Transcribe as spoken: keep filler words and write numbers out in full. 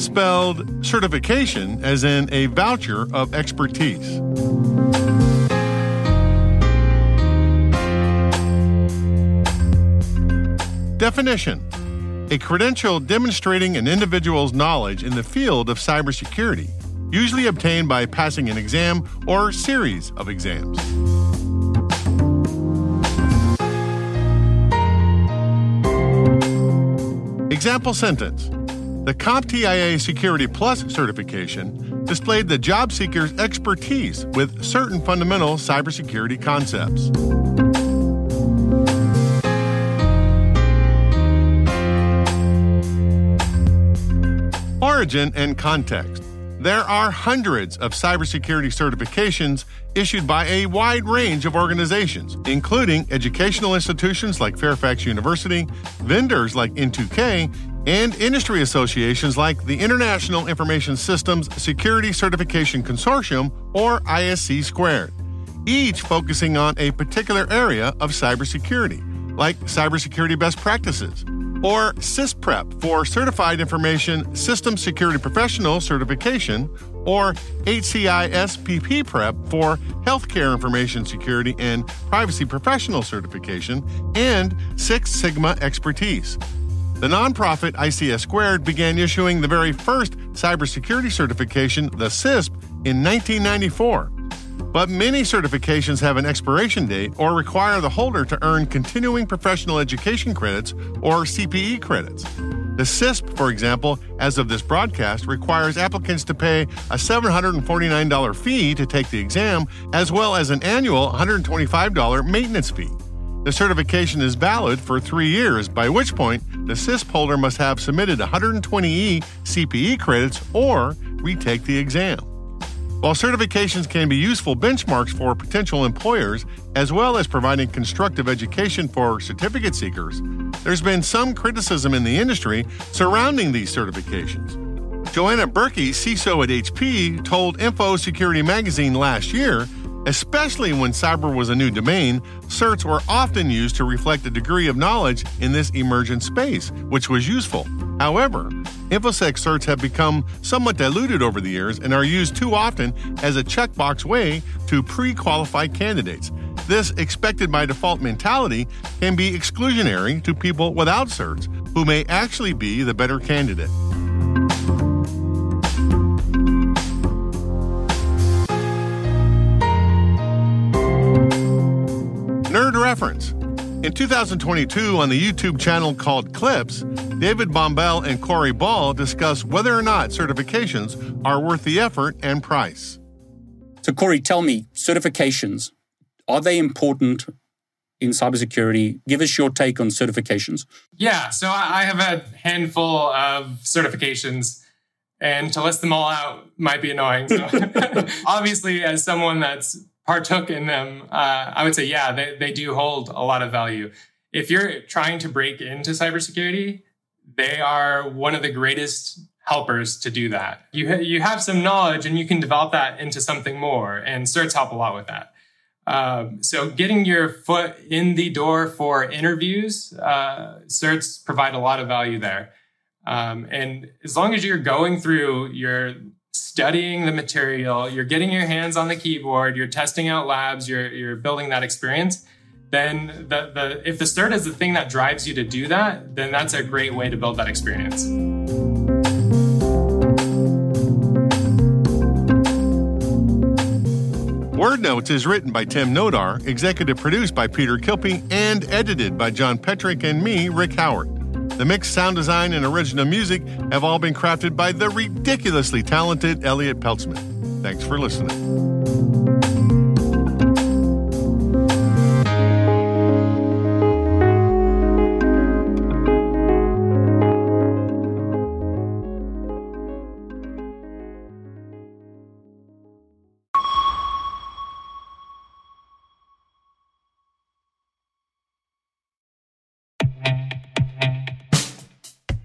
Spelled certification as in a voucher of expertise. Definition: a credential demonstrating an individual's knowledge in the field of cybersecurity, usually obtained by passing an exam or series of exams. Example sentence: the CompTIA Security Plus certification displayed the job seeker's expertise with certain fundamental cybersecurity concepts. Origin and context. There are hundreds of cybersecurity certifications issued by a wide range of organizations, including educational institutions like Fairfax University, vendors like N two K, and industry associations like the International Information Systems Security Certification Consortium, or I S C Squared, each focusing on a particular area of cybersecurity, like cybersecurity best practices, or CISPREP for Certified Information Systems Security Professional Certification, or H C I S P P Prep for Healthcare Information Security and Privacy Professional Certification, and Six Sigma Expertise. The nonprofit I C S Squared began issuing the very first cybersecurity certification, the CISP, in nineteen ninety-four. But many certifications have an expiration date or require the holder to earn continuing professional education credits or C P E credits. The CISP, for example, as of this broadcast, requires applicants to pay a seven hundred forty-nine dollars fee to take the exam, as well as an annual one hundred twenty-five dollars maintenance fee. The certification is valid for three years, by which point the CISP holder must have submitted one hundred twenty C P E credits or retake the exam. While certifications can be useful benchmarks for potential employers, as well as providing constructive education for certificate seekers, there's been some criticism in the industry surrounding these certifications. Joanna Berkey, C I S O at H P, told Info Security Magazine last year, especially when cyber was a new domain, certs were often used to reflect a degree of knowledge in this emergent space, which was useful. However, InfoSec certs have become somewhat diluted over the years and are used too often as a checkbox way to pre-qualify candidates. This expected by default mentality can be exclusionary to people without certs, who may actually be the better candidate. Nerd reference. In two thousand twenty-two, on the YouTube channel called Clips, David Bombal and Corey Ball discuss whether or not certifications are worth the effort and price. So, Corey, tell me, certifications, are they important in cybersecurity? Give us your take on certifications. Yeah, so I have a handful of certifications, and to list them all out might be annoying. So. Obviously, as someone that's partook in them, uh, I would say, yeah, they, they do hold a lot of value. If you're trying to break into cybersecurity, they are one of the greatest helpers to do that. You, ha- you have some knowledge and you can develop that into something more, and certs help a lot with that. Um, so getting your foot in the door for interviews, uh, certs provide a lot of value there. Um, and as long as you're going through your studying the material, you're getting your hands on the keyboard, you're testing out labs, you're you're building that experience, then the, the if the cert is the thing that drives you to do that, then that's a great way to build that experience. Word Notes is written by Tim Nodar, executive produced by Peter Kilpe, and edited by John Petrick and me, Rick Howard. The mix, sound design, and original music have all been crafted by the ridiculously talented Elliot Peltzman. Thanks for listening.